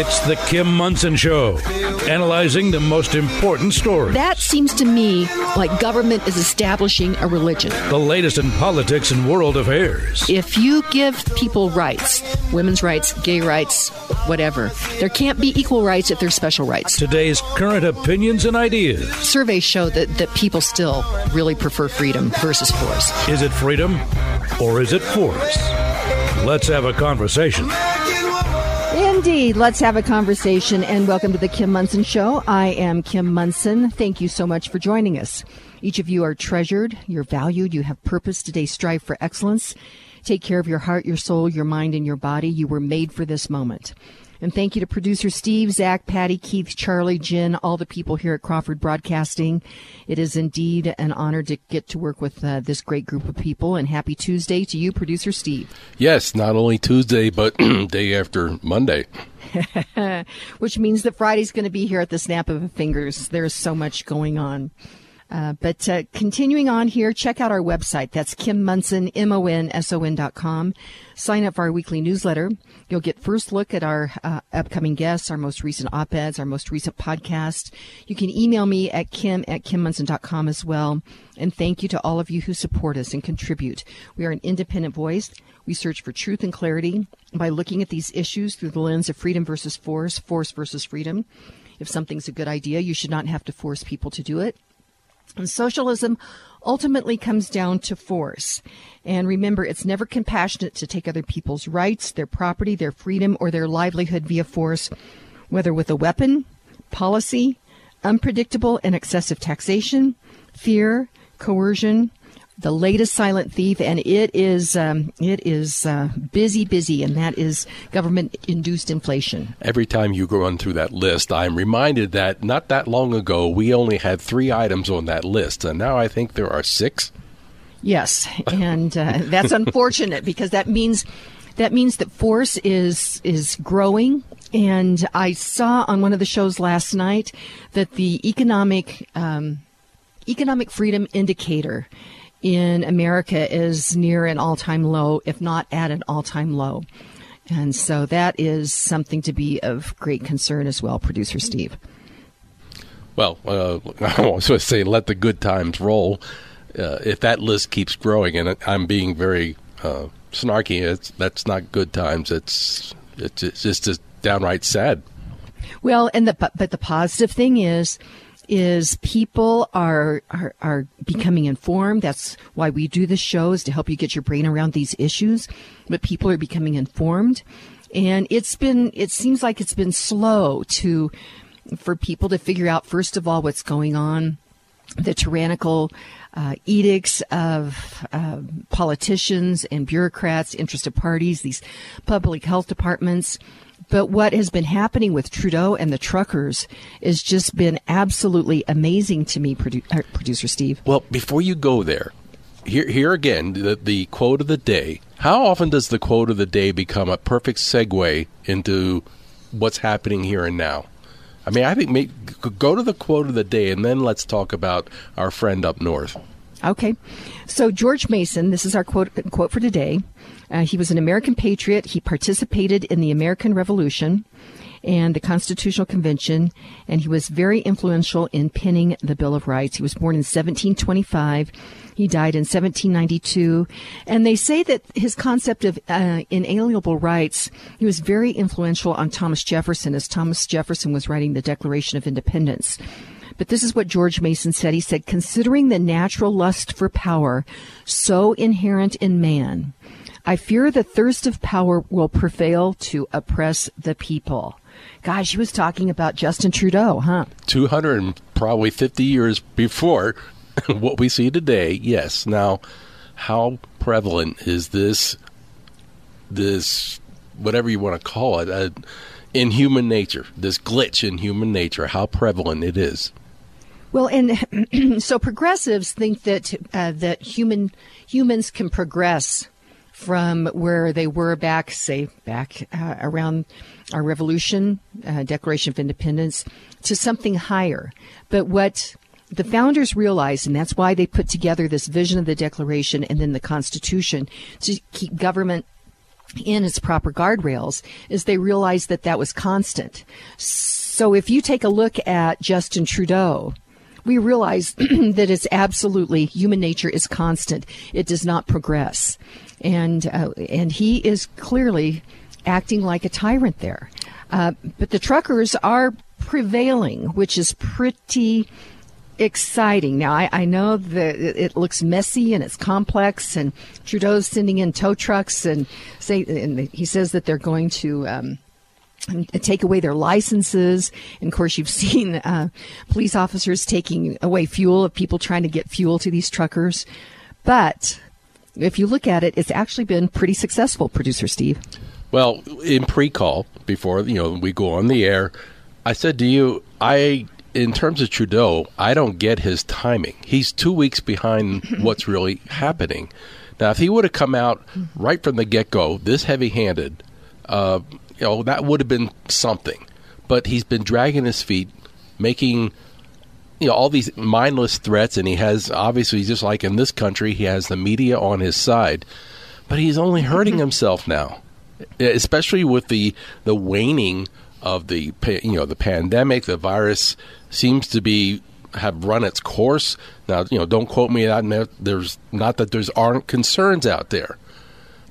It's the Kim Munson Show, analyzing the most important stories. That seems to me like government is establishing a religion. The latest in politics and world affairs. If you give people rights, women's rights, gay rights, whatever, there can't be equal rights if there's special rights. Today's current opinions and ideas. Surveys show that people still really prefer freedom versus force. Is it freedom or is it force? Let's have a conversation. Indeed. Let's have a conversation, and welcome to the Kim Munson Show. I am Kim Munson. Thank you so much for joining us. Each of you are treasured, you're valued, you have purpose. Today, strive for excellence. Take care of your heart, your soul, your mind, and your body. You were made for this moment. And thank you to producer Steve, Zach, Patty, Keith, Charlie, Jen, all the people here at Crawford Broadcasting. It is indeed an honor to get to work with this great group of people. And happy Tuesday to you, producer Steve. Yes, not only Tuesday, but day after Monday. Which means that Friday's going to be here at the snap of the fingers. There's so much going on. But continuing on here, check out our website. That's Kim Munson, MONSON.com. Sign up for our weekly newsletter. You'll get first look at our upcoming guests, our most recent op-eds, our most recent podcast. You can email me at kim@kimmunson.com as well. And thank you to all of you who support us and contribute. We are an independent voice. We search for truth and clarity by looking at these issues through the lens of freedom versus force, force versus freedom. If something's a good idea, you should not have to force people to do it. And socialism ultimately comes down to force. And remember, it's never compassionate to take other people's rights, their property, their freedom, or their livelihood via force, whether with a weapon, policy, unpredictable and excessive taxation, fear, coercion, the latest silent thief. And it is busy, and that is government-induced inflation. Every time you go on through that list, I'm reminded that not that long ago, we only had 3 items on that list, and now I think there are 6. Yes, and that's unfortunate because that means that force is growing. And I saw on one of the shows last night that the economic freedom indicator in America is near an all-time low, if not at an all-time low. And so that is something to be of great concern as well, producer Steve. Well, I was going to say, let the good times roll. If that list keeps growing, and I'm being very snarky, that's not good times. It's just downright sad. Well, but the positive thing is people are becoming informed. That's why we do the shows, to help you get your brain around these issues. But people are becoming informed, and it seems like it's been slow for people to figure out, first of all, what's going on, the tyrannical edicts of politicians and bureaucrats, interested parties, these public health departments. But what has been happening with Trudeau and the truckers has just been absolutely amazing to me, producer Steve. Well, before you go there, here again, the quote of the day. How often does the quote of the day become a perfect segue into what's happening here and now? I mean, I think go to the quote of the day, and then let's talk about our friend up north. Okay. So George Mason, this is our quote for today. He was an American patriot. He participated in the American Revolution and the Constitutional Convention, and he was very influential in penning the Bill of Rights. He was born in 1725. He died in 1792. And they say that his concept of inalienable rights, he was very influential on Thomas Jefferson, as Thomas Jefferson was writing the Declaration of Independence. But this is what George Mason said. He said, "Considering the natural lust for power so inherent in man, I fear the thirst of power will prevail to oppress the people." Gosh, he was talking about Justin Trudeau, huh? 200 and probably 50 years before what we see today, yes. Now, how prevalent is this whatever you want to call it, in human nature, this glitch in human nature, how prevalent it is? Well, and so progressives think that humans can progress from where they were back around our revolution, Declaration of Independence, to something higher. But what the founders realized, and that's why they put together this vision of the Declaration and then the Constitution, to keep government in its proper guardrails is they realized that that was constant. So if you take a look at Justin Trudeau, we realize that it's absolutely, human nature is constant. It does not progress. And he is clearly acting like a tyrant there. But the truckers are prevailing, which is pretty exciting. Now, I know that it looks messy and it's complex, and Trudeau's sending in tow trucks, and he says that they're going to take away their licenses. And of course, you've seen police officers taking away fuel of people trying to get fuel to these truckers. But if you look at it, it's actually been pretty successful, Producer Steve. Well, in pre-call, before we go on the air, I said to you, in terms of Trudeau, I don't get his timing. He's 2 weeks behind what's really happening. Now, if he would have come out right from the get-go, this heavy-handed, that would have been something. But he's been dragging his feet, making all these mindless threats, and he has, obviously, just like in this country, he has the media on his side. But he's only hurting himself now, especially with the waning of the pandemic. The virus seems to have run its course. Now, don't quote me on that. There's not that there aren't concerns out there,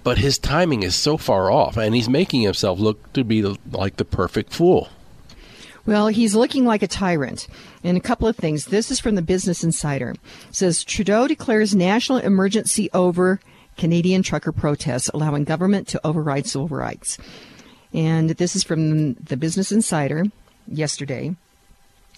but his timing is so far off, and he's making himself look to be like the perfect fool. Well, he's looking like a tyrant. And a couple of things. This is from the Business Insider. It says Trudeau declares national emergency over Canadian trucker protests, allowing government to override civil rights. And this is from the Business Insider yesterday.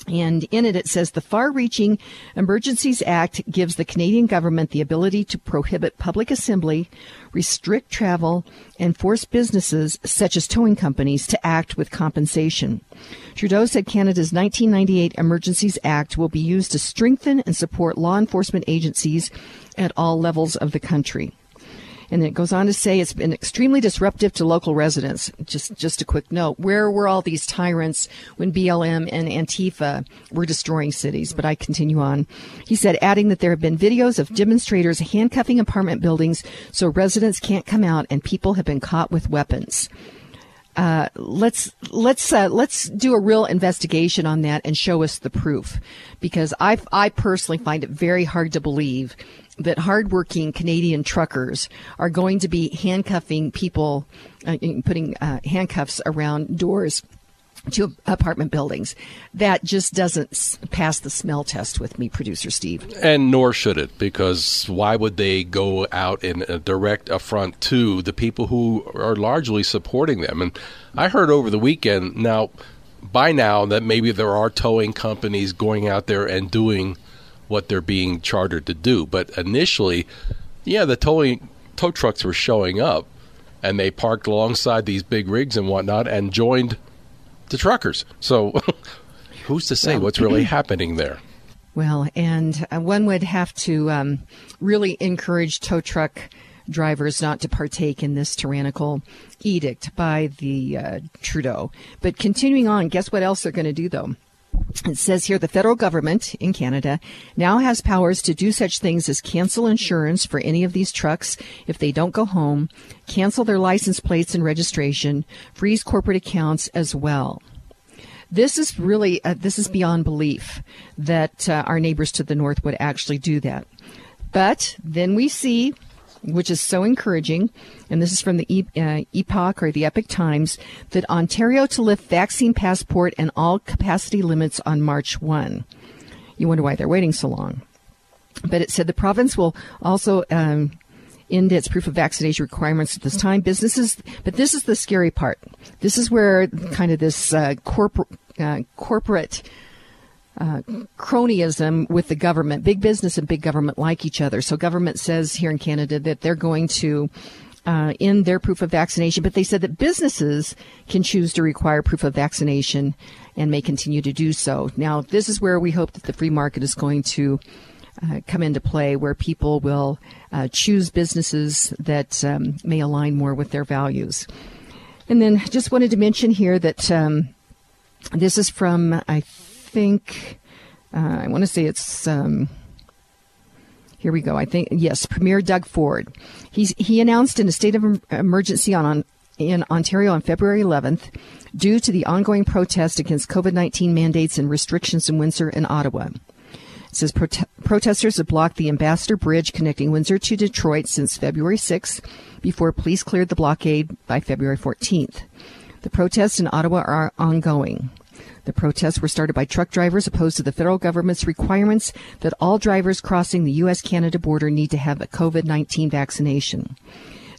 And in it, it says the Far-Reaching Emergencies Act gives the Canadian government the ability to prohibit public assembly, restrict travel, and force businesses, such as towing companies, to act with compensation. Trudeau said Canada's 1998 Emergencies Act will be used to strengthen and support law enforcement agencies at all levels of the country. And it goes on to say it's been extremely disruptive to local residents. Just a quick note, where were all these tyrants when BLM and Antifa were destroying cities? But I continue on. He said, adding that there have been videos of demonstrators handcuffing apartment buildings so residents can't come out, and people have been caught with weapons. Let's do a real investigation on that and show us the proof, because I personally find it very hard to believe that hardworking Canadian truckers are going to be handcuffing people, putting handcuffs around doors to apartment buildings. That just doesn't pass the smell test with me, Producer Steve. And nor should it, because why would they go out in a direct affront to the people who are largely supporting them? And I heard over the weekend, by now, that maybe there are towing companies going out there and doing what they're being chartered to do. But initially, the tow trucks were showing up, and they parked alongside these big rigs and whatnot and joined the truckers. So who's to say what's really happening there? Well, and one would have to really encourage tow truck drivers not to partake in this tyrannical edict by the Trudeau. But continuing on, guess what else they're going to do, though? It says here the federal government in Canada now has powers to do such things as cancel insurance for any of these trucks if they don't go home, cancel their license plates and registration, freeze corporate accounts as well. This is really, this is beyond belief that our neighbors to the north would actually do that. But then we see, which is so encouraging, and this is from the Epoch or the Epic Times, that Ontario to lift vaccine passport and all capacity limits on March 1. You wonder why they're waiting so long. But it said the province will also end its proof of vaccination requirements at this time. But this is the scary part. This is where kind of this corporate cronyism with the government. Big business and big government like each other. So government says here in Canada that they're going to end their proof of vaccination, but they said that businesses can choose to require proof of vaccination and may continue to do so. Now, this is where we hope that the free market is going to come into play, where people will choose businesses that may align more with their values. And then just wanted to mention here that this is from, I think I want to say it's Here we go. I think, yes, Premier Doug Ford. He announced in a state of emergency in Ontario on February 11th due to the ongoing protest against COVID-19 mandates and restrictions in Windsor and Ottawa. It says protesters have blocked the Ambassador Bridge connecting Windsor to Detroit since February 6th before police cleared the blockade by February 14th. The protests in Ottawa are ongoing. The protests were started by truck drivers opposed to the federal government's requirements that all drivers crossing the U.S.-Canada border need to have a COVID-19 vaccination.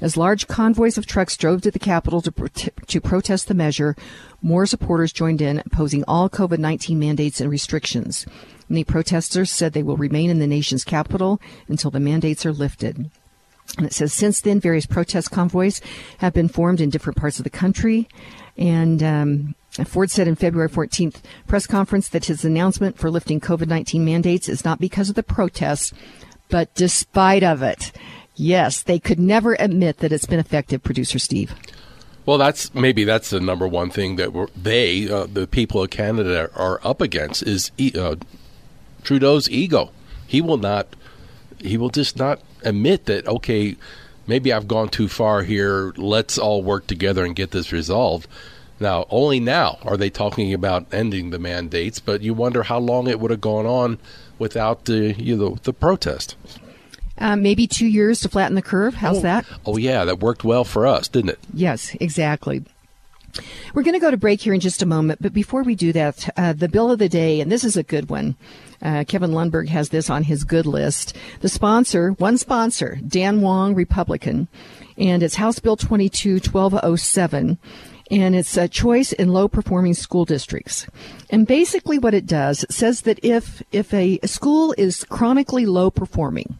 As large convoys of trucks drove to the Capitol to protest the measure, more supporters joined in, opposing all COVID-19 mandates and restrictions. Many protesters said they will remain in the nation's capital until the mandates are lifted. And it says since then, various protest convoys have been formed in different parts of the country. And Ford said in February 14th press conference that his announcement for lifting COVID-19 mandates is not because of the protests, but despite of it. Yes, they could never admit that it's been effective, Producer Steve. Well, that's the number one thing that the people of Canada are up against is Trudeau's ego. He will just not admit that, okay, maybe I've gone too far here. Let's all work together and get this resolved. Now, only now are they talking about ending the mandates, but you wonder how long it would have gone on without the protest. Maybe 2 years to flatten the curve. How's that? Oh, yeah. That worked well for us, didn't it? Yes, exactly. We're going to go to break here in just a moment. But before we do that, the bill of the day, and this is a good one. Kevin Lundberg has this on his good list. The sponsor, one sponsor, Dan Wong, Republican, and it's House Bill 22-1207. And it's a choice in low-performing school districts. And basically what it does, it says that if a school is chronically low-performing,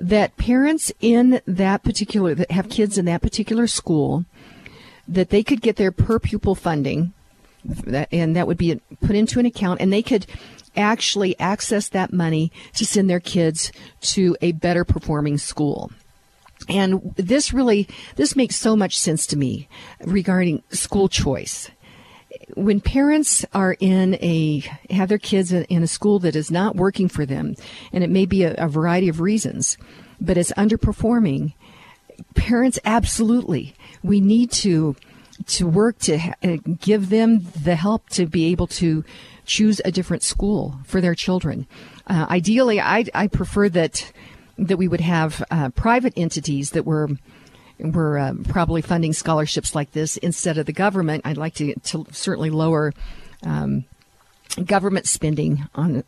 that parents that have kids in that particular school, that they could get their per-pupil funding, and that would be put into an account, and they could actually access that money to send their kids to a better-performing school. And this makes so much sense to me regarding school choice. When parents are have their kids in a school that is not working for them, and it may be a variety of reasons, but it's underperforming, parents, absolutely, we need to work to give them the help to be able to choose a different school for their children. Ideally, I prefer that we would have private entities that were probably funding scholarships like this instead of the government. I'd like to certainly lower government spending on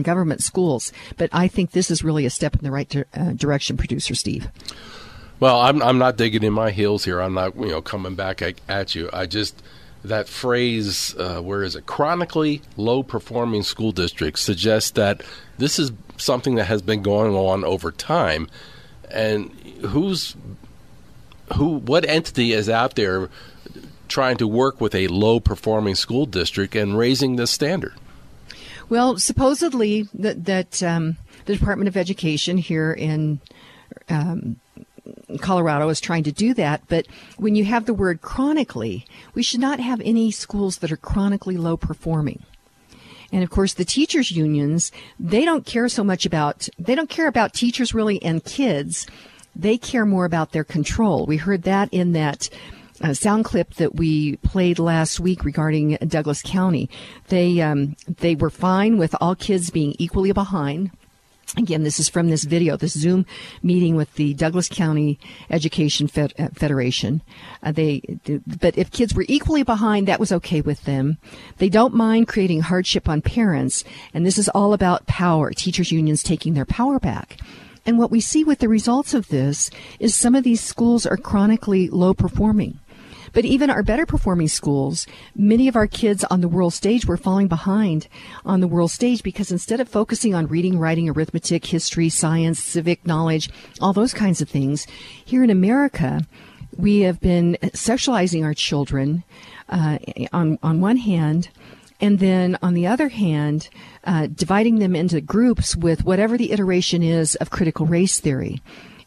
government schools, but I think this is really a step in the right direction, Producer Steve. Well, I'm not digging in my heels here. I'm not coming back at you. I just, that phrase, where is it? Chronically low performing school districts suggests that this is something that has been going on over time, and what entity is out there trying to work with a low performing school district and raising this standard? Well, supposedly that the Department of Education here in Colorado is trying to do that, but when you have the word chronically, we should not have any schools that are chronically low performing. And of course, the teachers' unions, they don't care about teachers really and kids. They care more about their control. We heard that in that sound clip that we played last week regarding Douglas County. They were fine with all kids being equally behind. Again, this is from this video, this Zoom meeting with the Douglas County Education Federation. But if kids were equally behind, that was okay with them. They don't mind creating hardship on parents. And this is all about power, teachers' unions taking their power back. And what we see with the results of this is some of these schools are chronically low performing. But even our better performing schools, many of our kids on the world stage were falling behind on the world stage because instead of focusing on reading, writing, arithmetic, history, science, civic knowledge, all those kinds of things, here in America, we have been sexualizing our children on one hand, and then on the other hand, dividing them into groups with whatever the iteration is of critical race theory.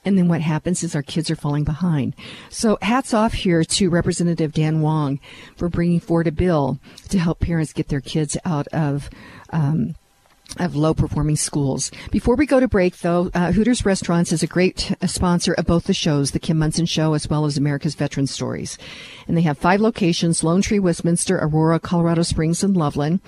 And then what happens is our kids are falling behind. So hats off here to Representative Dan Wong for bringing forward a bill to help parents get their kids out of of low-performing schools. Before we go to break, though, Hooters Restaurants is a great sponsor of both the shows, The Kim Munson Show, as well as America's Veteran Stories. And they have 5 locations, Lone Tree, Westminster, Aurora, Colorado Springs, and Loveland.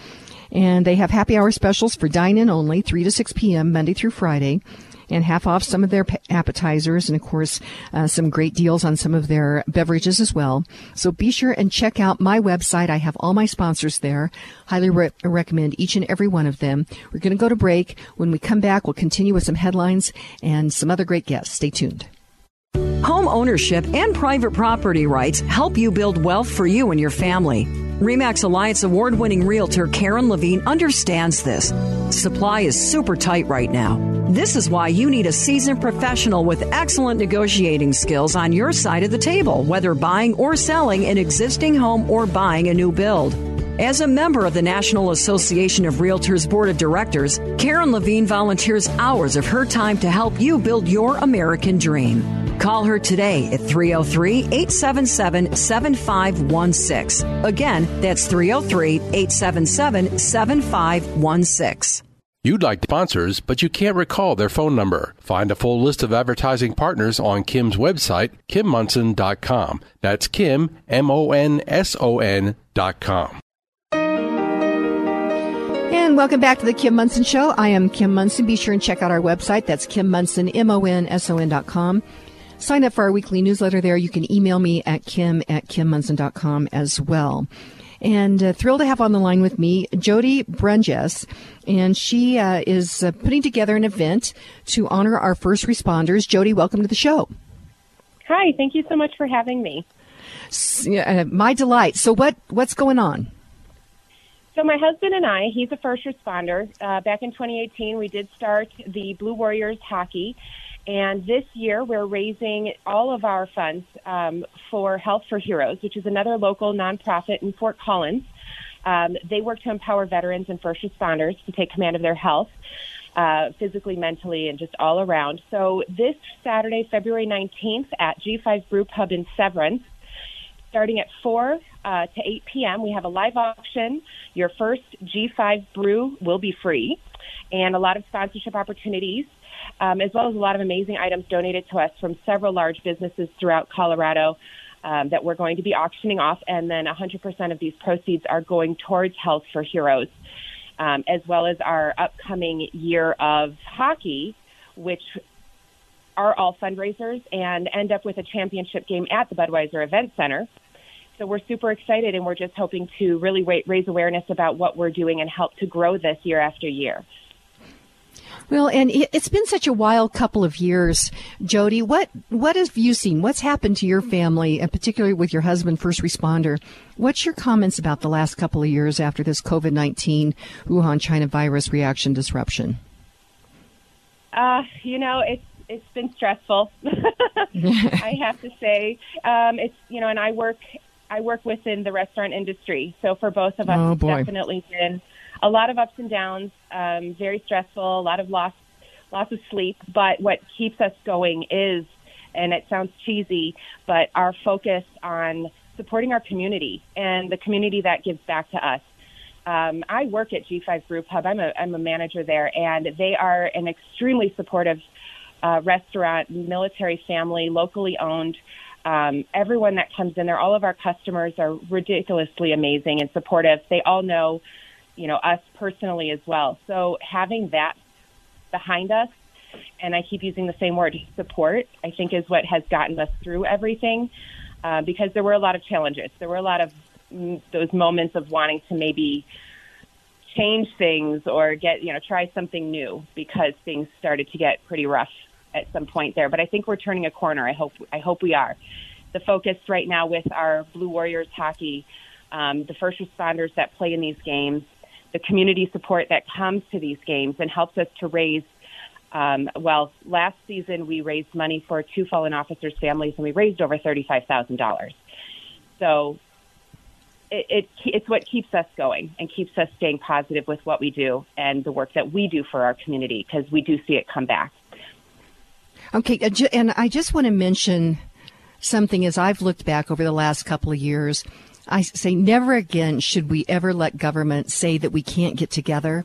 And they have happy hour specials for dine-in only, 3 to 6 p.m., Monday through Friday, and half off some of their appetizers and, of course, some great deals on some of their beverages as well. So be sure and check out my website. I have all my sponsors there. Highly recommend each and every one of them. We're going to go to break. When we come back, we'll continue with some headlines and some other great guests. Stay tuned. Home ownership and private property rights help you build wealth for you and your family. RE/MAX Alliance award-winning realtor Karen Levine understands this. Supply is super tight right now. This is why you need a seasoned professional with excellent negotiating skills on your side of the table, whether buying or selling an existing home or buying a new build. As a member of the National Association of Realtors Board of Directors, Karen Levine volunteers hours of her time to help you build your American dream. Call her today at 303-877-7516. Again, that's 303-877-7516. You'd like sponsors, but you can't recall their phone number. Find a full list of advertising partners on Kim's website, KimMunson.com. That's Kim, MONSON.com. And welcome back to the Kim Munson Show. I am Kim Munson. Be sure and check out our website. That's Kim Munson, MONSON.com. Sign up for our weekly newsletter there. You can email me at Kim at KimMunson.com as well. And thrilled to have on the line with me Jody Brunges, and she is putting together an event to honor our first responders. Jody, welcome to the show. Hi, thank you so much for having me. My delight. So what's going on? So my husband and I, he's a first responder. Back in 2018, we did start the Blue Warriors Hockey. And this year, we're raising all of our funds for Health for Heroes, which is another local nonprofit in Fort Collins. They work to empower veterans and first responders to take command of their health, physically, mentally, and just all around. So this Saturday, February 19th, at G5 Brew Pub in Severance, starting at 4 to 8 p.m., we have a live auction. Your first G5 brew will be free, and a lot of sponsorship opportunities, as well as a lot of amazing items donated to us from several large businesses throughout Colorado that we're going to be auctioning off. And then 100% of these proceeds are going towards Health for Heroes, as well as our upcoming year of hockey, which are all fundraisers and end up with a championship game at the Budweiser Event Center. So we're super excited, and we're just hoping to really raise awareness about what we're doing and help to grow this year after year. Well, and it's been such a wild couple of years, Jody. What have you seen? What's happened to your family, and particularly with your husband, first responder? What's your comments about the last couple of years after this COVID-19 Wuhan China virus reaction disruption? It's been stressful. I have to say, and I work within the restaurant industry. So for both of us, it's definitely been a lot of ups and downs, very stressful, a lot of loss of sleep. But what keeps us going is, and it sounds cheesy, but our focus on supporting our community and the community that gives back to us. I work at G5 Brew Pub. I'm a manager there, and they are an extremely supportive restaurant, military family, locally owned. Everyone that comes in there, all of our customers are ridiculously amazing and supportive. They all know, us personally as well. So having that behind us, and I keep using the same word, support, I think is what has gotten us through everything, because there were a lot of challenges. There were a lot of those moments of wanting to maybe change things or get, try something new, because things started to get pretty rough at some point there. But I think we're turning a corner. I hope we are. The focus right now with our Blue Warriors Hockey, the first responders that play in these games, the community support that comes to these games and helps us to raise, last season we raised money for 2 fallen officers' families, and we raised over $35,000. So it's what keeps us going and keeps us staying positive with what we do and the work that we do for our community, because we do see it come back. Okay, and I just want to mention something. As I've looked back over the last couple of years, I say never again should we ever let government say that we can't get together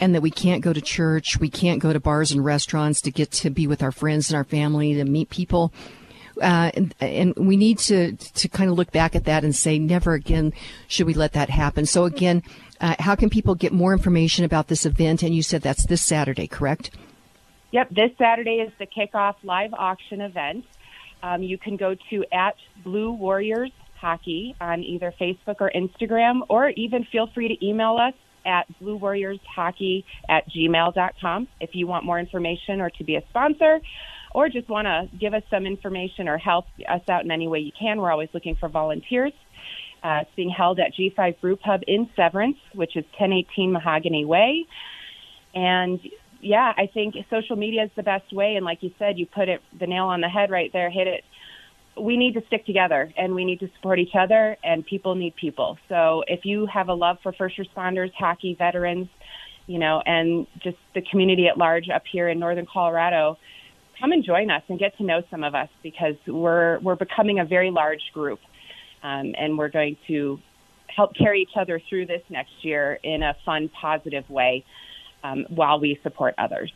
and that we can't go to church, we can't go to bars and restaurants to get to be with our friends and our family, to meet people. And we need to kind of look back at that and say, never again should we let that happen. So again, how can people get more information about this event? And you said that's this Saturday, correct? Yep, this Saturday is the kickoff live auction event. You can go to @BlueWarriorsHockey on either Facebook or Instagram, or even feel free to email us at bluewarriorshockey@gmail.com if you want more information or to be a sponsor, or just want to give us some information or help us out in any way you can. We're always looking for volunteers. It's being held at G5 Brew Pub in Severance, which is 1018 Mahogany Way. And, yeah, I think social media is the best way. And like you said, you put it the nail on the head right there, hit it. We need to stick together, and we need to support each other, and people need people. So if you have a love for first responders, hockey, veterans, you know, and just the community at large up here in northern Colorado, come and join us and get to know some of us, because we're becoming a very large group, and we're going to help carry each other through this next year in a fun, positive way, while we support others.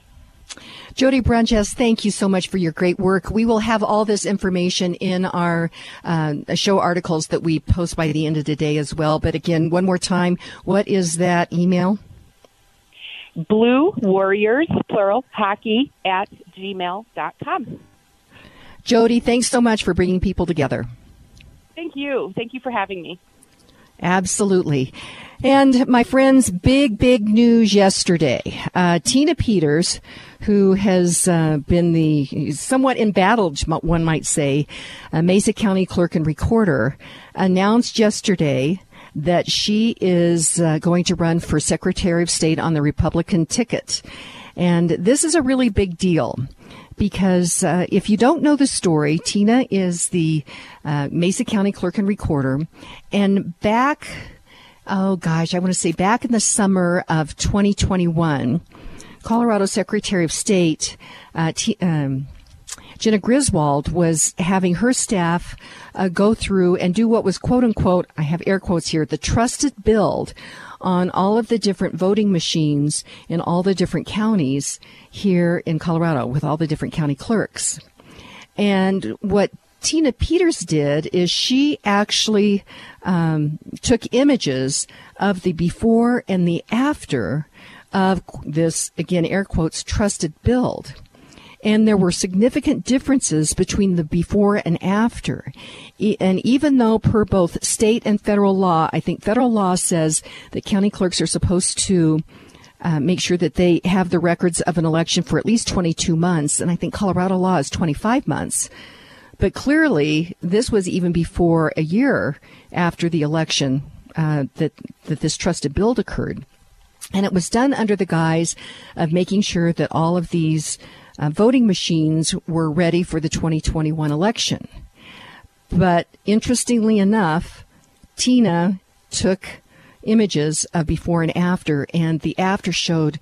Jody Brunches, thank you so much for your great work. We will have all this information in our show articles that we post by the end of the day as well. But again, one more time, what is that email? Blue Warriors, plural, hockey @gmail.com. Jody, thanks so much for bringing people together. Thank you. Thank you for having me. Absolutely. And my friends, big, big news yesterday. Tina Peters, who has been the somewhat embattled, one might say, Mesa County Clerk and Recorder, announced yesterday that she is going to run for Secretary of State on the Republican ticket. And this is a really big deal, because if you don't know the story, Tina is the Mesa County Clerk and Recorder. And back, back in the summer of 2021, Colorado Secretary of State Jenna Griswold was having her staff go through and do what was, quote unquote, I have air quotes here, the trusted build on all of the different voting machines in all the different counties here in Colorado with all the different county clerks. And what Tina Peters did is she actually took images of the before and the after of this, again, air quotes, trusted build. And there were significant differences between the before and after. And even though per both state and federal law, I think federal law says that county clerks are supposed to make sure that they have the records of an election for at least 22 months. And I think Colorado law is 25 months. But clearly, this was even before a year after the election that this trusted build occurred. And it was done under the guise of making sure that all of these voting machines were ready for the 2021 election. But interestingly enough, Tina took images of before and after, and the after showed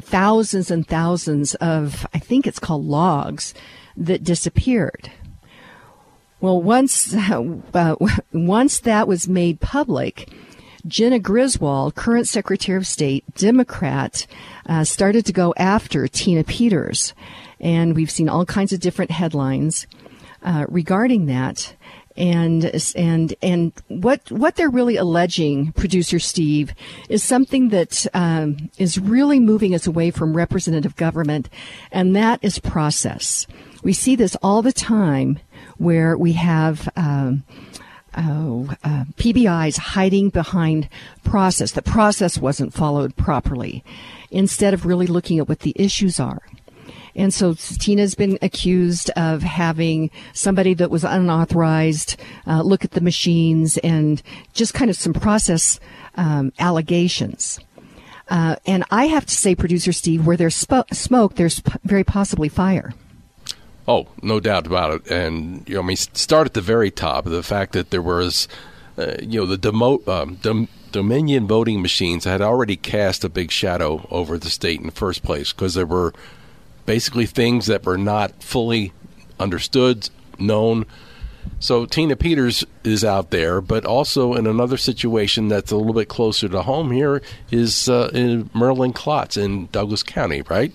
thousands and thousands of, I think it's called logs, that disappeared. Well, once that was made public, Jenna Griswold, current Secretary of State, Democrat, started to go after Tina Peters. And we've seen all kinds of different headlines regarding that. And what they're really alleging, Producer Steve, is something that is really moving us away from representative government, and that is process. We see this all the time where we have PBIs hiding behind process. The process wasn't followed properly instead of really looking at what the issues are. And so Tina's been accused of having somebody that was unauthorized look at the machines, and just kind of some process allegations. And I have to say, Producer Steve, where there's smoke, there's very possibly fire. Oh, no doubt about it. And, you know, I mean, start at the very top. The fact that there was, the Dominion voting machines had already cast a big shadow over the state in the first place, because there were basically things that were not fully understood, known, So Tina Peters is out there, but also in another situation that's a little bit closer to home here is Merlin Klotz in Douglas County, right?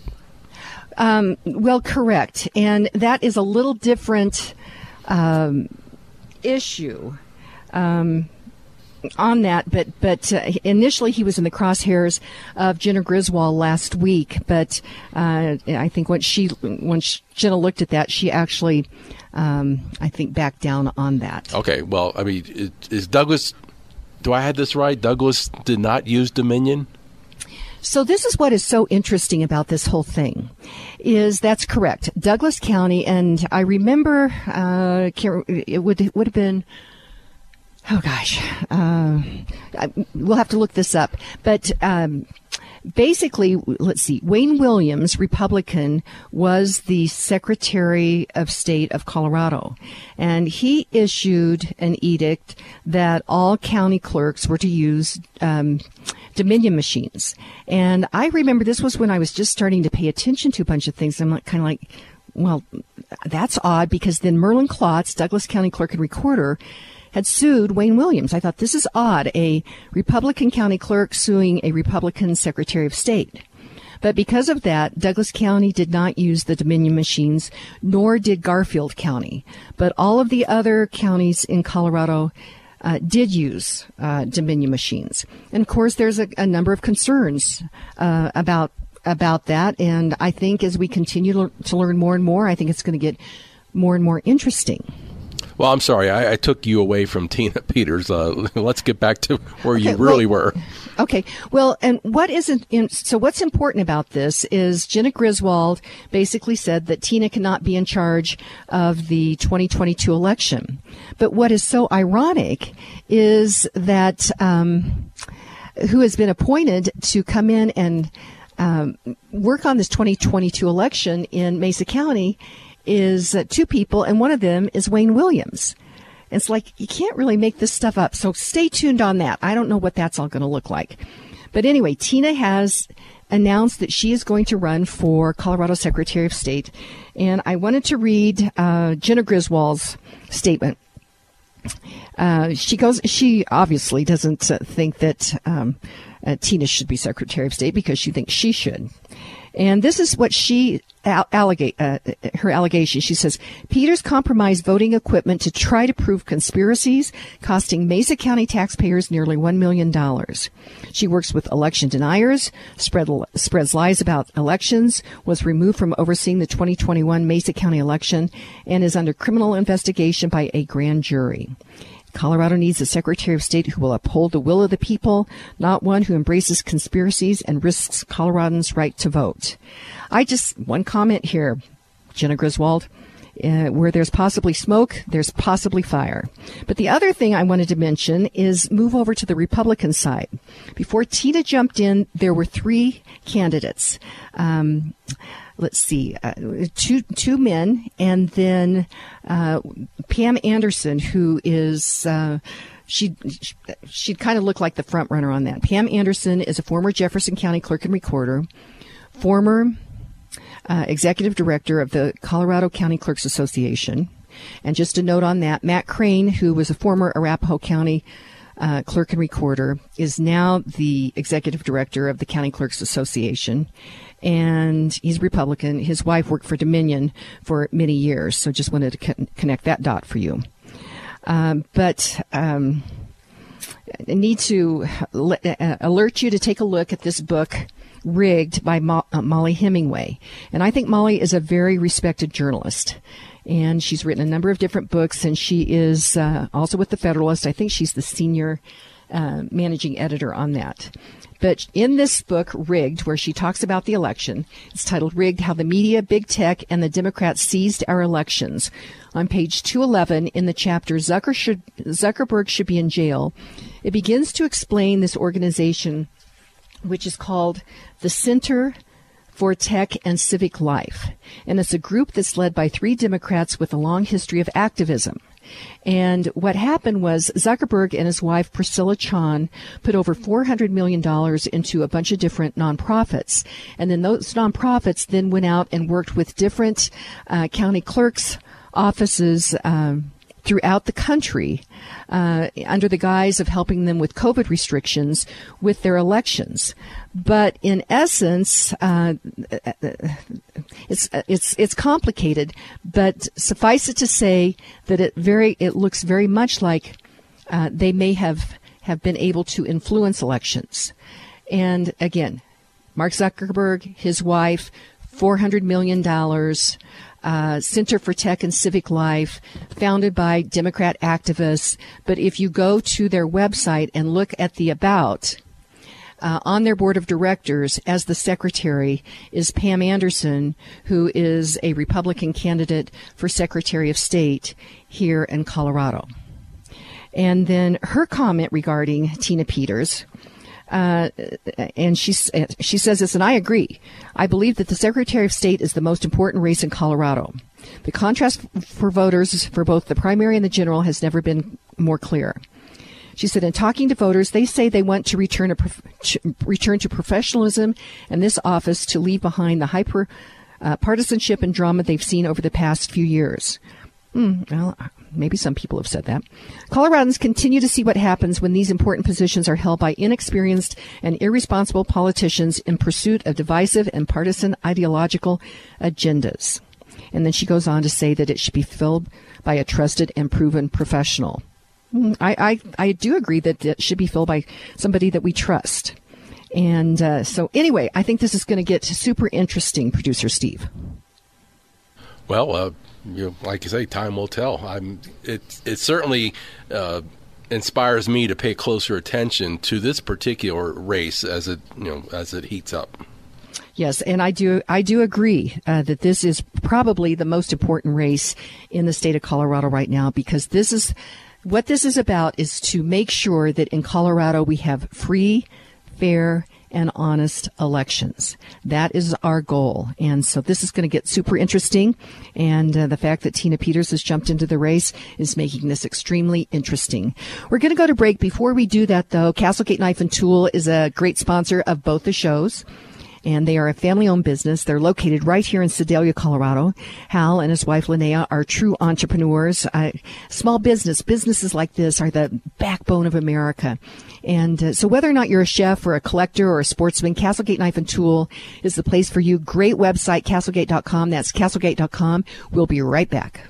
Well, correct. And that is a little different issue on that. But initially he was in the crosshairs of Jenna Griswold last week. But I think once Jenna looked at that, she actually, I think, backed down on that. Okay. Well, I mean, is Douglas, do I have this right? Douglas did not use Dominion? So this is what is so interesting about this whole thing, is that's correct. Douglas County, and I remember it would have been, oh gosh, we'll have to look this up. But basically, let's see, Wayne Williams, Republican, was the Secretary of State of Colorado, and he issued an edict that all county clerks were to use Dominion machines. And I remember this was when I was just starting to pay attention to a bunch of things. I'm kind of like, well, that's odd, because then Merlin Klotz, Douglas County Clerk and Recorder, had sued Wayne Williams. I thought, this is odd, a Republican county clerk suing a Republican Secretary of State. But because of that, Douglas County did not use the Dominion machines, nor did Garfield County. But all of the other counties in Colorado did use Dominion machines. And, of course, there's a number of concerns about that. And I think as we continue to learn more and more, I think it's going to get more and more interesting. Well, I'm sorry. I took you away from Tina Peters. Let's get back to where you really were. Okay. Well, and what's important about this is Jenna Griswold basically said that Tina cannot be in charge of the 2022 election. But what is so ironic is that who has been appointed to come in and work on this 2022 election in Mesa County is two people, and one of them is Wayne Williams. It's like, you can't really make this stuff up, so stay tuned on that. I don't know what that's all going to look like. But anyway, Tina has announced that she is going to run for Colorado Secretary of State, and I wanted to read Jenna Griswold's statement. She obviously doesn't think that Tina should be Secretary of State, because she thinks she should. And this is what she her allegation. She says, Peters compromised voting equipment to try to prove conspiracies, costing Mesa County taxpayers nearly $1 million. She works with election deniers, spreads lies about elections, was removed from overseeing the 2021 Mesa County election, and is under criminal investigation by a grand jury. Colorado needs a Secretary of State who will uphold the will of the people, not one who embraces conspiracies and risks Coloradans' right to vote. One comment here, Jenna Griswold, where there's possibly smoke, there's possibly fire. But the other thing I wanted to mention is move over to the Republican side. Before Tina jumped in, there were three candidates. Let's see, two men, and then Pam Anderson, who is, she'd kind of look like the front runner on that. Pam Anderson is a former Jefferson County Clerk and Recorder, former Executive Director of the Colorado County Clerks Association. And just a note on that, Matt Crane, who was a former Arapahoe County Clerk and Recorder, is now the Executive Director of the County Clerks Association. And he's Republican. His wife worked for Dominion for many years. So just wanted to connect that dot for you. But I need to alert you to take a look at this book, Rigged, by Molly Hemingway. And I think Molly is a very respected journalist. And she's written a number of different books. And she is also with The Federalist. I think she's the senior managing editor on that. But in this book, Rigged, where she talks about the election, it's titled Rigged, How the Media, Big Tech, and the Democrats Seized Our Elections. On page 211 in the chapter, Zuckerberg Should Be in Jail, it begins to explain this organization, which is called the Center for Tech and Civic Life. And it's a group that's led by three Democrats with a long history of activism. And what happened was Zuckerberg and his wife, Priscilla Chon, put over $400 million into a bunch of different nonprofits. And then those nonprofits then went out and worked with different county clerks' offices throughout the country under the guise of helping them with COVID restrictions with their elections. But in essence, it's complicated, but suffice it to say that it looks very much like they may have been able to influence elections. And again, Mark Zuckerberg, his wife, $400 million, Center for Tech and Civic Life, founded by Democrat activists. But if you go to their website and look at the about, on their board of directors, as the secretary, is Pam Anderson, who is a Republican candidate for Secretary of State here in Colorado. And then her comment regarding Tina Peters, and she says this, and I agree. I believe that the Secretary of State is the most important race in Colorado. The contrast for voters for both the primary and the general has never been more clear. She said, in talking to voters, they say they want to return to professionalism and this office to leave behind the hyper partisanship and drama they've seen over the past few years. Well, maybe some people have said that. Coloradans continue to see what happens when these important positions are held by inexperienced and irresponsible politicians in pursuit of divisive and partisan ideological agendas. And then she goes on to say that it should be filled by a trusted and proven professional. I do agree that it should be filled by somebody that we trust. And so anyway, I think this is going to get super interesting, Producer Steve. Well, like you say, time will tell. It certainly inspires me to pay closer attention to this particular race as it heats up. Yes, and I do agree that this is probably the most important race in the state of Colorado right now, because this is what this is about, is to make sure that in Colorado we have free, fair, and honest elections. That is our goal. And so this is going to get super interesting. And the fact that Tina Peters has jumped into the race is making this extremely interesting. We're going to go to break. Before we do that, though, Castlegate Knife and Tool is a great sponsor of both the shows. And they are a family-owned business. They're located right here in Sedalia, Colorado. Hal and his wife, Linnea, are true entrepreneurs. Small businesses like this are the backbone of America. And so whether or not you're a chef or a collector or a sportsman, Castlegate Knife and Tool is the place for you. Great website, castlegate.com. That's castlegate.com. We'll be right back.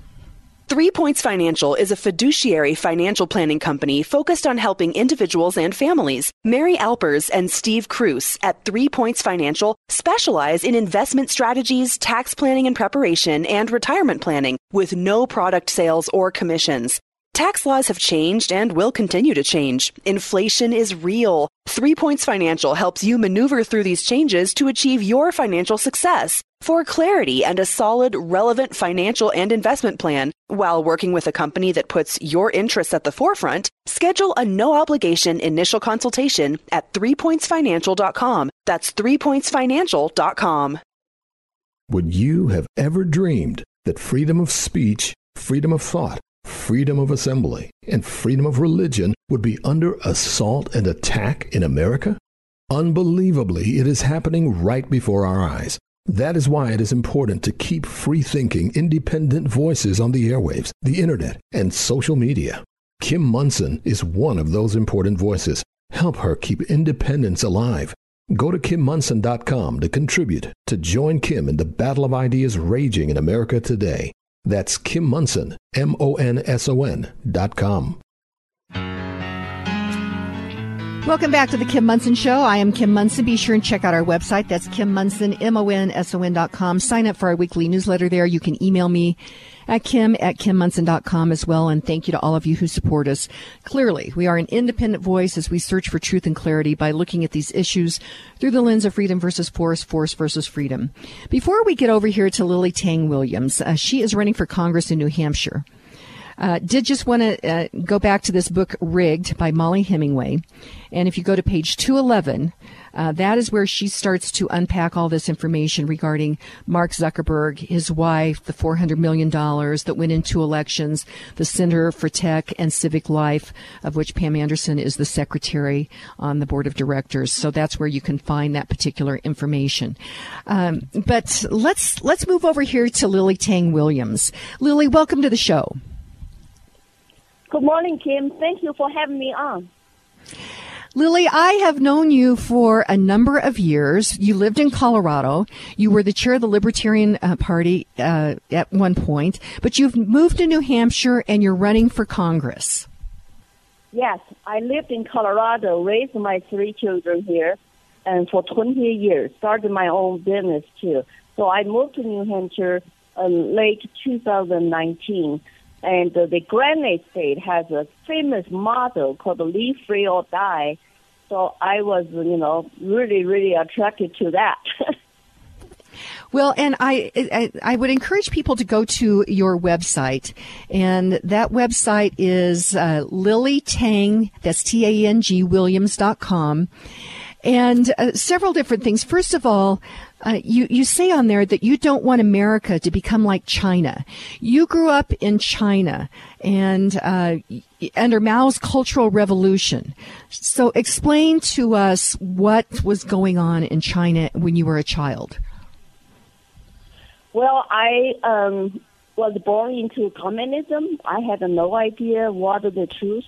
3 Points Financial is a fiduciary financial planning company focused on helping individuals and families. Mary Alpers and Steve Cruz at 3 Points Financial specialize in investment strategies, tax planning and preparation, and retirement planning with no product sales or commissions. Tax laws have changed and will continue to change. Inflation is real. 3 Points Financial helps you maneuver through these changes to achieve your financial success. For clarity and a solid, relevant financial and investment plan, while working with a company that puts your interests at the forefront, schedule a no-obligation initial consultation at 3pointsfinancial.com. That's 3pointsfinancial.com. Would you have ever dreamed that freedom of speech, freedom of thought, freedom of assembly, and freedom of religion would be under assault and attack in America? Unbelievably, it is happening right before our eyes. That is why it is important to keep free-thinking, independent voices on the airwaves, the internet, and social media. Kim Munson is one of those important voices. Help her keep independence alive. Go to KimMunson.com to contribute, to join Kim in the battle of ideas raging in America today. That's Kim Munson, MONSON.com. Welcome back to the Kim Munson Show. I am Kim Munson. Be sure and check out our website. That's Kim Munson, MONSON.com. Sign up for our weekly newsletter there. You can email me at Kim at KimMunson.com as well. And thank you to all of you who support us. Clearly, we are an independent voice as we search for truth and clarity by looking at these issues through the lens of freedom versus force, force versus freedom. Before we get over here to Lily Tang Williams, she is running for Congress in New Hampshire. Did just want to go back to this book, Rigged, by Molly Hemingway. And if you go to page 211, that is where she starts to unpack all this information regarding Mark Zuckerberg, his wife, the $400 million that went into elections, the Center for Tech and Civic Life, of which Pam Anderson is the secretary on the board of directors. So that's where you can find that particular information. But let's move over here to Lily Tang Williams. Lily, welcome to the show. Good morning, Kim. Thank you for having me on. Lily, I have known you for a number of years. You lived in Colorado. You were the chair of the Libertarian Party at one point, but you've moved to New Hampshire and you're running for Congress. Yes, I lived in Colorado, raised my three children here, and for 20 years started my own business too. So I moved to New Hampshire in late 2019. And the Granite State has a famous motto called "Live Free or Die." So I was, really, really attracted to that. Well, and I would encourage people to go to your website, and that website is Lily Tang. That's TANG Williams.com. And several different things. First of all, you say on there that you don't want America to become like China. You grew up in China and under Mao's Cultural Revolution. So explain to us what was going on in China when you were a child. Well, I was born into communism. I had no idea what the truth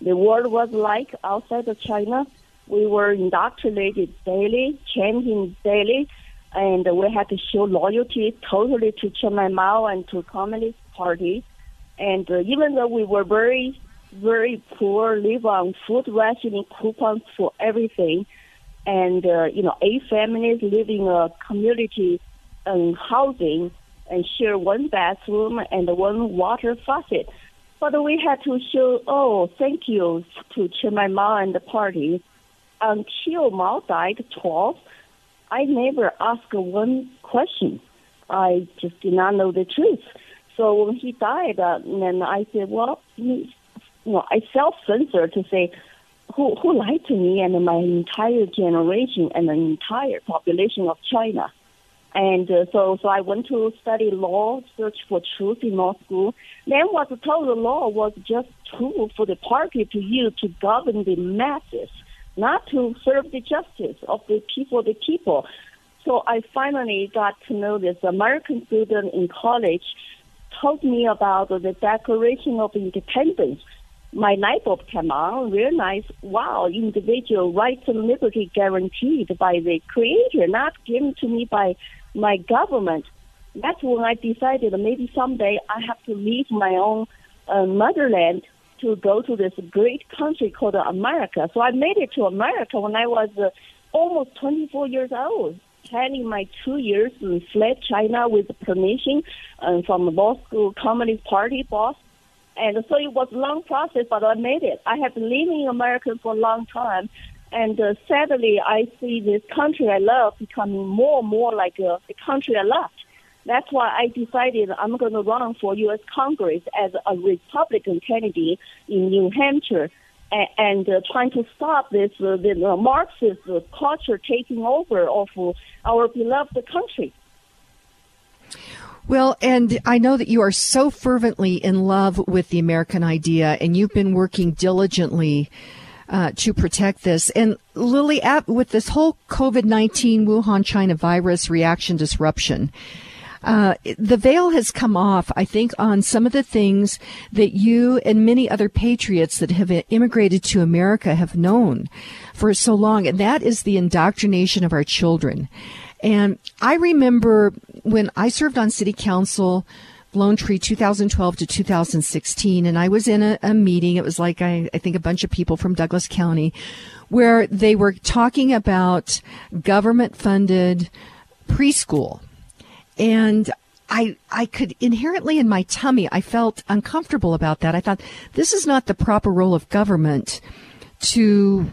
the world was like outside of China. We were indoctrinated daily, changing daily, and we had to show loyalty totally to Chairman Mao and to Communist Party. And even though we were very, very poor, live on food rationing coupons for everything, and, eight families live in a community housing and share one bathroom and one water faucet. But we had to show, thank you to Chairman Mao and the party. Until Mao died 12, I never asked one question. I just did not know the truth. So when he died, and I said, I self-censored to say, who lied to me and my entire generation and the entire population of China? And so I went to study law, search for truth in law school. Then what the total law was just tool for the party to use to govern the masses, not to serve the justice of the people. So I finally got to know this American student in college told me about the Declaration of Independence. My light bulb came on, realized, wow, individual rights and liberty guaranteed by the creator, not given to me by my government. That's when I decided maybe someday I have to leave my own motherland to go to this great country called America. So I made it to America when I was almost 24 years old, planning my 2 years and fled China with permission from the law school Communist Party boss. And so it was a long process, but I made it. I have been living in America for a long time. And sadly, I see this country I love becoming more and more like the country I left. That's why I decided I'm going to run for U.S. Congress as a Republican candidate in New Hampshire and trying to stop this the Marxist culture taking over of our beloved country. Well, and I know that you are so fervently in love with the American idea, and you've been working diligently to protect this. And Lily, with this whole COVID-19 Wuhan China virus reaction disruption, the veil has come off, I think, on some of the things that you and many other patriots that have immigrated to America have known for so long, and that is the indoctrination of our children. And I remember when I served on city council, Lone Tree, 2012 to 2016, and I was in a meeting. It was like, I think, a bunch of people from Douglas County, where they were talking about government-funded preschool. And I could inherently in my tummy, I felt uncomfortable about that. I thought this is not the proper role of government to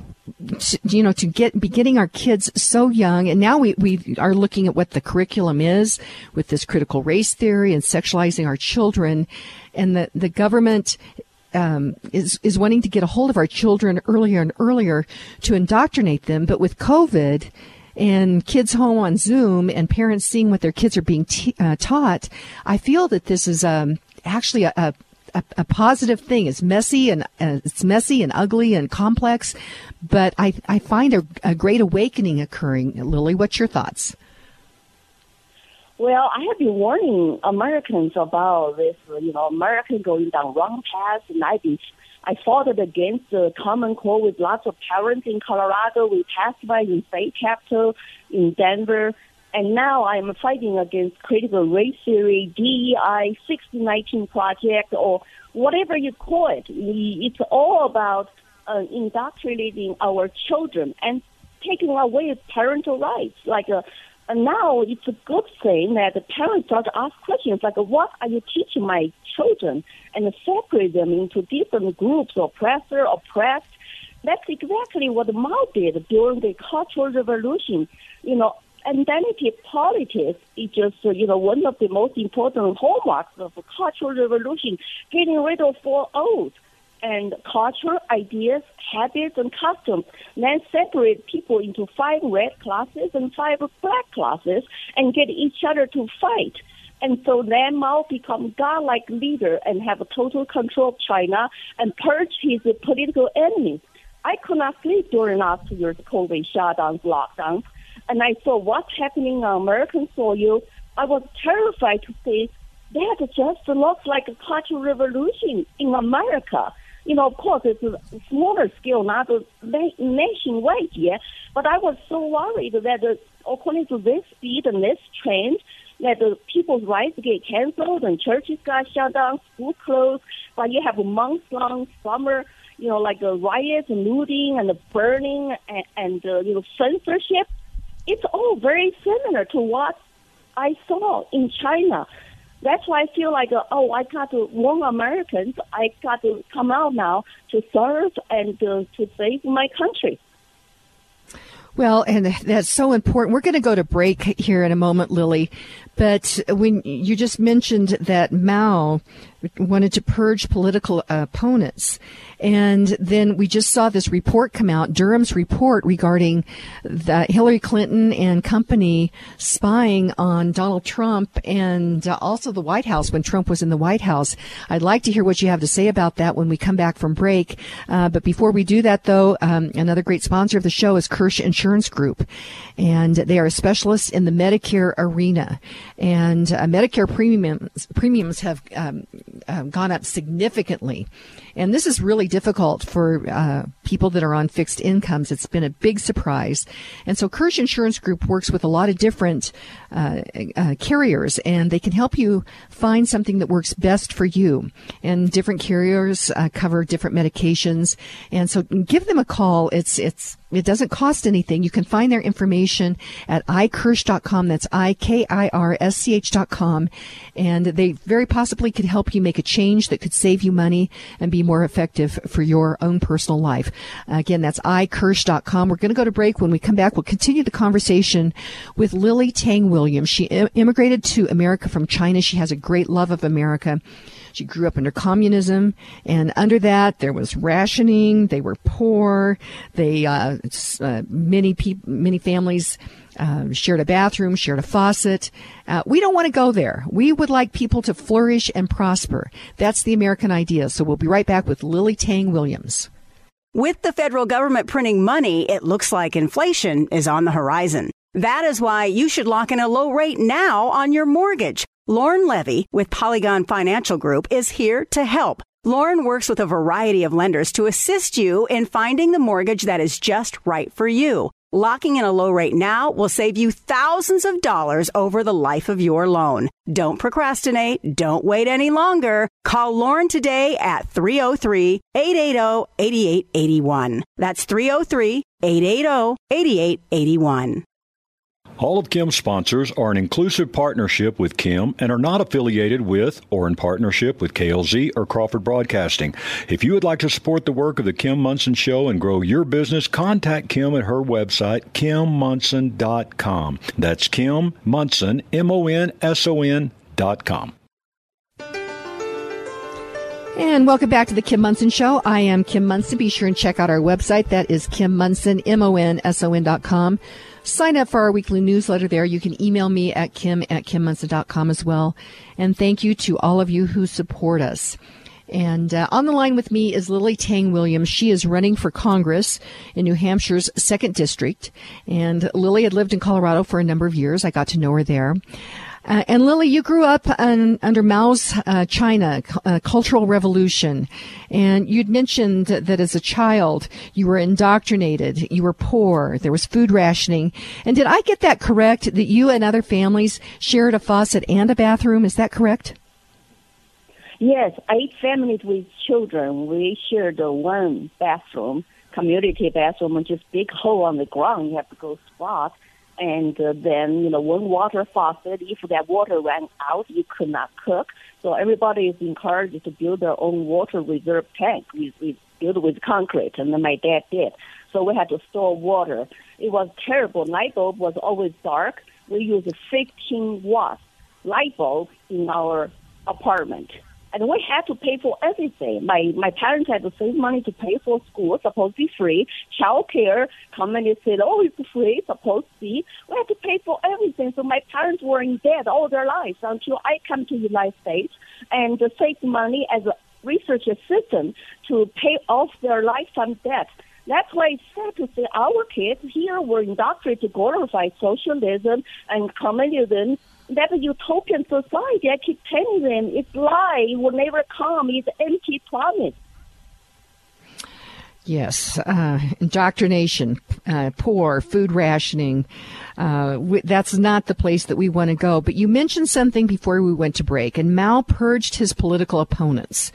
be getting our kids so young. And now we are looking at what the curriculum is with this critical race theory and sexualizing our children. And the government is wanting to get a hold of our children earlier and earlier to indoctrinate them. But with COVID and kids home on Zoom and parents seeing what their kids are being taught, I feel that this is actually a positive thing. It's messy and ugly and complex, but I find a great awakening occurring. Lily, what's your thoughts? Well, I have been warning Americans about this, America going down wrong paths, and I fought against the Common Core with lots of parents in Colorado. We passed by in state capital in Denver. And now I'm fighting against critical race theory, DEI, 1619 Project, or whatever you call it. It's all about indoctrinating our children and taking away parental rights. And now it's a good thing that the parents start to ask questions like, what are you teaching my children? And separate them into different groups, oppressor, oppressed. That's exactly what Mao did during the Cultural Revolution. Identity politics is just, one of the most important hallmarks of the Cultural Revolution, getting rid of all old and culture, ideas, habits, and customs, then separate people into 5 red classes and 5 black classes and get each other to fight. And so then Mao become godlike leader and have a total control of China and purge his political enemies. I could not sleep during last year's COVID shutdowns, lockdowns, and I saw what's happening on American soil. I was terrified to say that just looks like a Cultural Revolution in America. Of course, it's a smaller scale, not a nationwide yet. But I was so worried that according to this speed and this trend, that the people's rights get canceled and churches got shut down, school closed. But you have a month-long summer, riots and looting and burning and censorship. It's all very similar to what I saw in China. That's why I feel like, I got to warn Americans. I got to come out now to serve and to save my country. Well, and that's so important. We're going to go to break here in a moment, Lily. But when you just mentioned that Mao wanted to purge political opponents, and then we just saw this report come out, Durham's report regarding the Hillary Clinton and company spying on Donald Trump and also the White House when Trump was in the White House. I'd like to hear what you have to say about that when we come back from break. But before we do that, though, another great sponsor of the show is Kirsch Insurance Group, and they are a specialist in the Medicare arena. And Medicare premiums have gone up significantly. And this is really difficult for people that are on fixed incomes. It's been a big surprise. And so Kirsch Insurance Group works with a lot of different carriers, and they can help you find something that works best for you. And different carriers cover different medications. And so give them a call. It doesn't cost anything. You can find their information at ikirsch.com. That's IKIRSCH.com. And they very possibly could help you make a change that could save you money and be more effective for your own personal life. Again, that's ikirsch.com. We're going to go to break. When we come back, we'll continue the conversation with Lily Tang Williams. She immigrated to America from China. She has a great love of America. She grew up under communism, and under that there was rationing. They were poor. They many families shared a bathroom, shared a faucet. We don't want to go there. We would like people to flourish and prosper. That's the American idea. So we'll be right back with Lily Tang Williams. With the federal government printing money, it looks like inflation is on the horizon. That is why you should lock in a low rate now on your mortgage. Lauren Levy with Polygon Financial Group is here to help. Lauren works with a variety of lenders to assist you in finding the mortgage that is just right for you. Locking in a low rate now will save you thousands of dollars over the life of your loan. Don't procrastinate. Don't wait any longer. Call Lauren today at 303-880-8881. That's 303-880-8881. All of Kim's sponsors are an inclusive partnership with Kim and are not affiliated with or in partnership with KLZ or Crawford Broadcasting. If you would like to support the work of the Kim Munson Show and grow your business, contact Kim at her website, KimMunson.com. That's Kim Munson, MONSON.com. And welcome back to the Kim Munson Show. I am Kim Munson. Be sure and check out our website. That is Kim Munson, MONSON.com. Sign up for our weekly newsletter there. You can email me at kim@kimmunson.com as well. And thank you to all of you who support us. And on the line with me is Lily Tang Williams. She is running for Congress in New Hampshire's 2nd District. And Lily had lived in Colorado for a number of years. I got to know her there. And Lily, you grew up under Mao's China Cultural Revolution, and you'd mentioned that as a child you were indoctrinated, you were poor, there was food rationing. And did I get that correct, that you and other families shared a faucet and a bathroom? Is that correct? Yes, 8 families with children, we shared one bathroom, community bathroom, just big hole on the ground, you have to go squat. And then, one water faucet, if that water ran out, you could not cook. So everybody is encouraged to build their own water reserve tank. We built with concrete, and then my dad did. So we had to store water. It was terrible. Light bulb was always dark. We used a 15-watt light bulb in our apartment. And we had to pay for everything. My parents had to save money to pay for school, supposed to be free. Child care, companies said, oh, it's free, supposed to be. We had to pay for everything. So my parents were in debt all their lives until I come to the United States and saved money as a research assistant to pay off their lifetime debt. That's why it's sad to say our kids here were indoctrinated to glorify socialism and communism. That utopian society, I keep telling them, it's lie, it will never come, it's empty promise. Yes, indoctrination, poor, food rationing, that's not the place that we want to go. But you mentioned something before we went to break, and Mao purged his political opponents.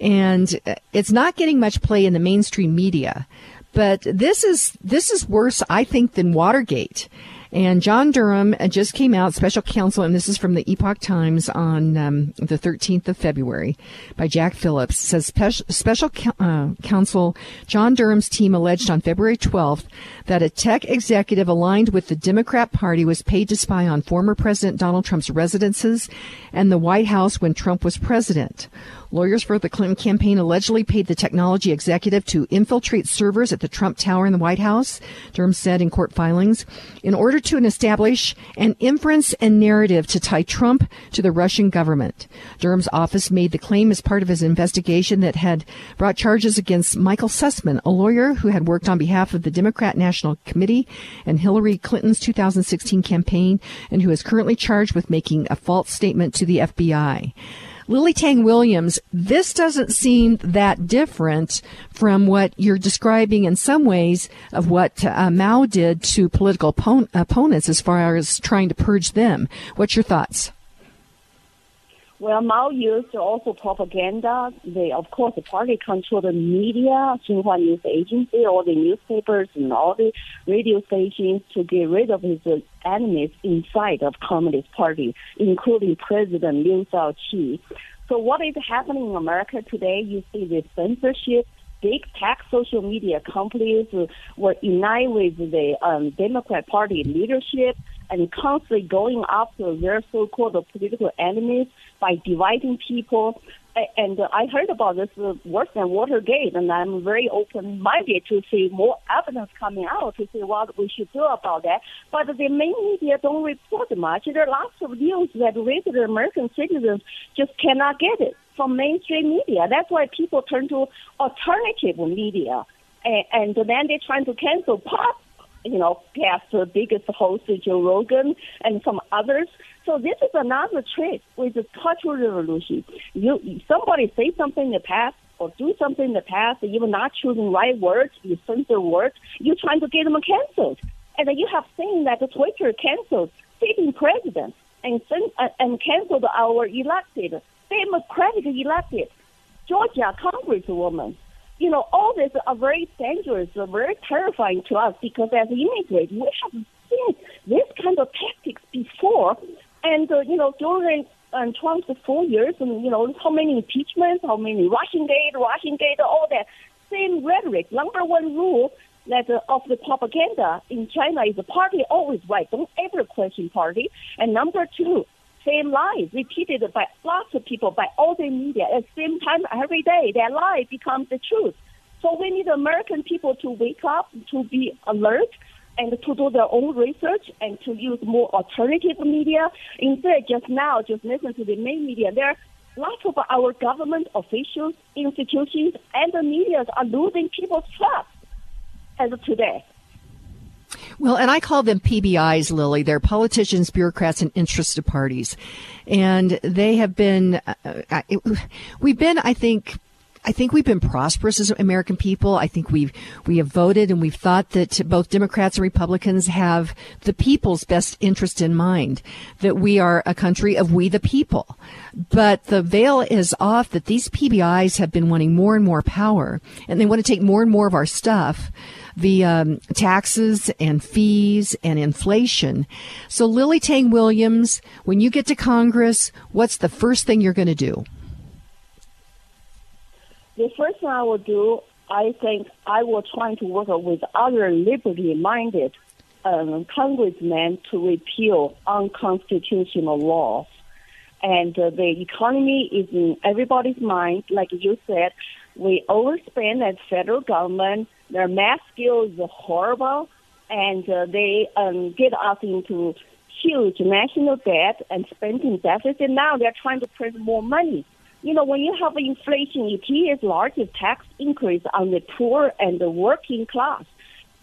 And it's not getting much play in the mainstream media, but this is worse, I think, than Watergate. And John Durham just came out, special counsel, and this is from the Epoch Times on the 13th of February by Jack Phillips, says special counsel John Durham's team alleged on February 12th that a tech executive aligned with the Democrat Party was paid to spy on former President Donald Trump's residences and the White House when Trump was president. Lawyers for the Clinton campaign allegedly paid the technology executive to infiltrate servers at the Trump Tower in the White House, Durham said in court filings, in order to establish an inference and narrative to tie Trump to the Russian government. Durham's office made the claim as part of his investigation that had brought charges against Michael Sussman, a lawyer who had worked on behalf of the Democrat National Committee and Hillary Clinton's 2016 campaign, and who is currently charged with making a false statement to the FBI. Lily Tang Williams, this doesn't seem that different from what you're describing in some ways of what Mao did to political opponents as far as trying to purge them. What's your thoughts? Well, Mao used also propaganda. They, of course, the party controlled the media, Xinhua News Agency, all the newspapers and all the radio stations to get rid of his enemies inside of Communist Party, including President Liu Shaoqi. So what is happening in America today? You see the censorship. Big tech social media companies were in line with the Democrat Party leadership and constantly going after their so-called political enemies by dividing people. And I heard about this worse than Watergate, and I'm very open-minded to see more evidence coming out to see what we should do about that. But the main media don't report much. There are lots of news that regular American citizens just cannot get it from mainstream media. That's why people turn to alternative media, and then they're trying to cancel pop. The biggest host, Joe Rogan, and some others. So this is another trick with the Cultural Revolution. Somebody say something in the past or do something in the past, even not choosing right words, you censor words, you're trying to get them canceled. And then you have seen that the Twitter canceled sitting president and canceled our elected, Democratic elected Georgia Congresswoman. All this are very dangerous, very terrifying to us because as immigrants, we have seen this kind of tactics before. And, during Trump's 4 years, and, how many impeachments, how many Russian gate, all that same rhetoric. Number one rule that of the propaganda in China is the party always right. Don't ever question party. And number two, same lies repeated by lots of people, by all the media. At the same time, every day, their lie becomes the truth. So we need American people to wake up, to be alert, and to do their own research and to use more alternative media. Instead, just listen to the main media. There are lots of our government officials, institutions, and the media are losing people's trust as of today. Well, and I call them PBIs, Lily. They're politicians, bureaucrats, and interested parties. And they have been, I think we've been prosperous as American people. I think we have voted and we've thought that both Democrats and Republicans have the people's best interest in mind, that we are a country of we the people. But the veil is off that these PBIs have been wanting more and more power, and they want to take more and more of our stuff, the taxes and fees and inflation. So Lily Tang Williams, when you get to Congress, what's the first thing you're going to do? The first thing I will do, I think I will try to work with other liberty-minded congressmen to repeal unconstitutional laws. And the economy is in everybody's mind. Like you said, we overspend at federal government. Their math skills are horrible, and they get us into huge national debt and spending deficit. Now they're trying to print more money. You know, when you have inflation, it is largest tax increase on the poor and the working class.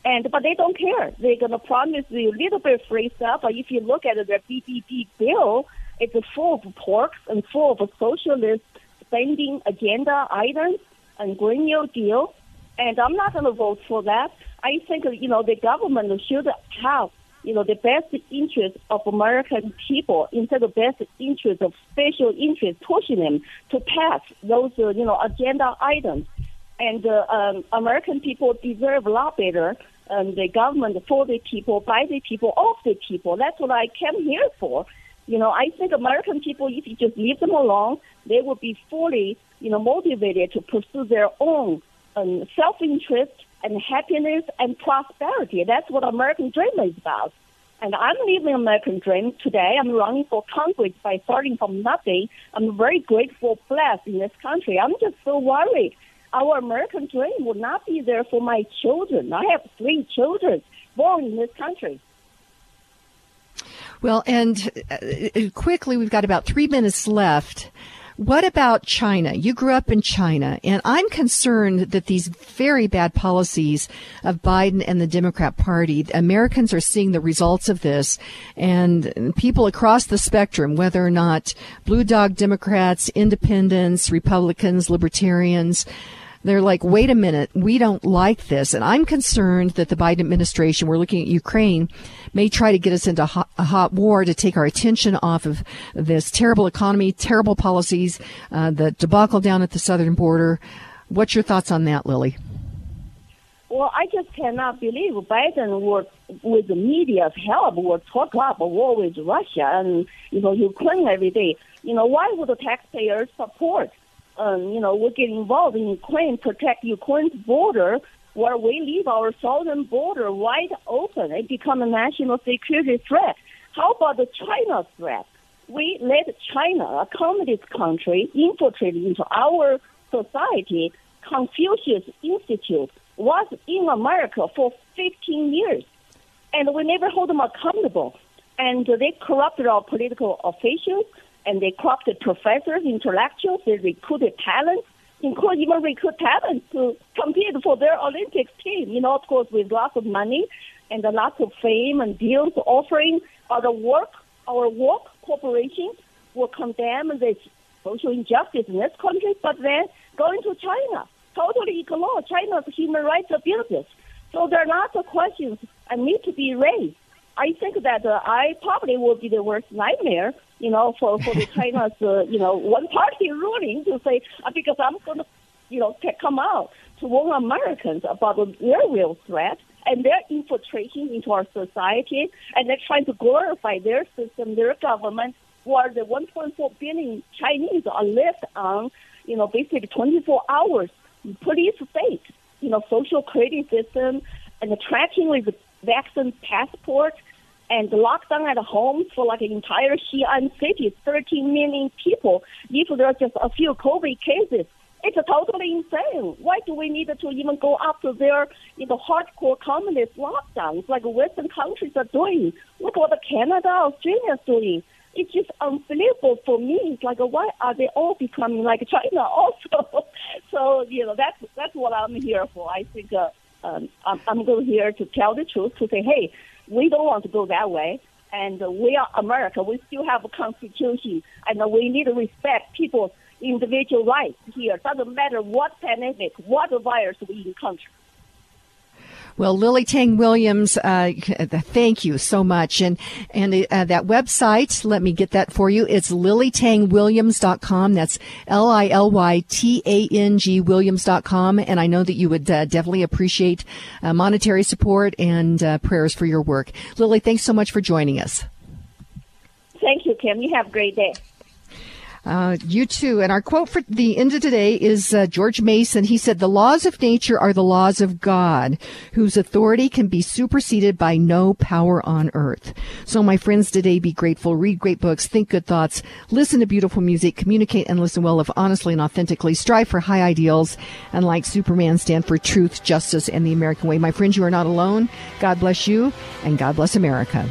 But they don't care. They're going to promise you a little bit free stuff. But if you look at their BBB bill, it's full of porks and full of socialist spending agenda items and Green New Deal. And I'm not going to vote for that. I think, you know, the government should have, you know, the best interest of American people instead of best interest of special interest, pushing them to pass those, you know, agenda items. And American people deserve a lot better the government for the people, by the people, of the people. That's what I came here for. You know, I think American people, if you just leave them alone, they will be fully, you know, motivated to pursue their own self-interest and happiness and prosperity. That's what American dream is about. And I'm living American dream today. I'm running for Congress by starting from nothing. I'm very grateful, blessed in this country. I'm just so worried. Our American dream will not be there for my children. I have 3 children born in this country. Well, and quickly, we've got about 3 minutes left. What about China? You grew up in China, and I'm concerned that these very bad policies of Biden and the Democrat Party, Americans are seeing the results of this, and people across the spectrum, whether or not Blue Dog Democrats, Independents, Republicans, Libertarians, they're like, wait a minute, we don't like this. And I'm concerned that the Biden administration, we're looking at Ukraine, may try to get us into a hot war to take our attention off of this terrible economy, terrible policies, the debacle down at the southern border. What's your thoughts on that, Lily? Well, I just cannot believe Biden would, with the media's help, would talk up a war with Russia and, you know, Ukraine every day. You know, why would the taxpayers support? You know, we get involved in Ukraine, protect Ukraine's border, where we leave our southern border wide open. It becomes a national security threat. How about the China threat? We let China, a communist country, infiltrate into our society. Confucius Institute was in America for 15 years, and we never hold them accountable. And they corrupted our political officials. And they corrupted professors, intellectuals. They recruited talents, including even recruit talents to compete for their Olympics team. You know, of course, with lots of money and lots of fame and deals offering. Our work corporations will condemn the social injustice in this country, but then going to China, totally ignore China's human rights abuses. So there are lots of questions that need to be raised. I think that I probably will be the worst nightmare, you know, for the China's, you know, one-party ruling to say, because I'm going to, you know, come out to warn Americans about their real threat and their infiltration into our society, and they're trying to glorify their system, their government, where the 1.4 billion Chinese are left on, you know, basically 24 hours, police state, you know, social credit system, and the tracking with vaccine passport and lockdown at home for like an entire Xi'an city, 13 million people. If there are just a few COVID cases, it's totally insane. Why do we need to even go after their, you know, hardcore communist lockdowns like Western countries are doing? Look what Canada, Australia is doing. It's just unbelievable for me. It's like, why are they all becoming like China also? So, you know, that's what I'm here for. I think I'm going here to tell the truth, to say, hey, we don't want to go that way. And we are America. We still have a constitution. And we need to respect people's individual rights here. Doesn't matter what pandemic, what virus we encounter. Well, Lily Tang Williams, thank you so much. And that website, let me get that for you. It's lilytangwilliams.com. That's LILYTANG Williams.com. And I know that you would definitely appreciate monetary support and prayers for your work. Lily, thanks so much for joining us. Thank you, Kim. You have a great day. You too. And our quote for the end of today is George Mason. He said, "The laws of nature are the laws of God, whose authority can be superseded by no power on earth." So, my friends, today be grateful, read great books, think good thoughts, listen to beautiful music, communicate and listen well, live honestly and authentically, strive for high ideals, and like Superman, stand for truth, justice, and the American way. My friends, you are not alone. God bless you, and God bless America.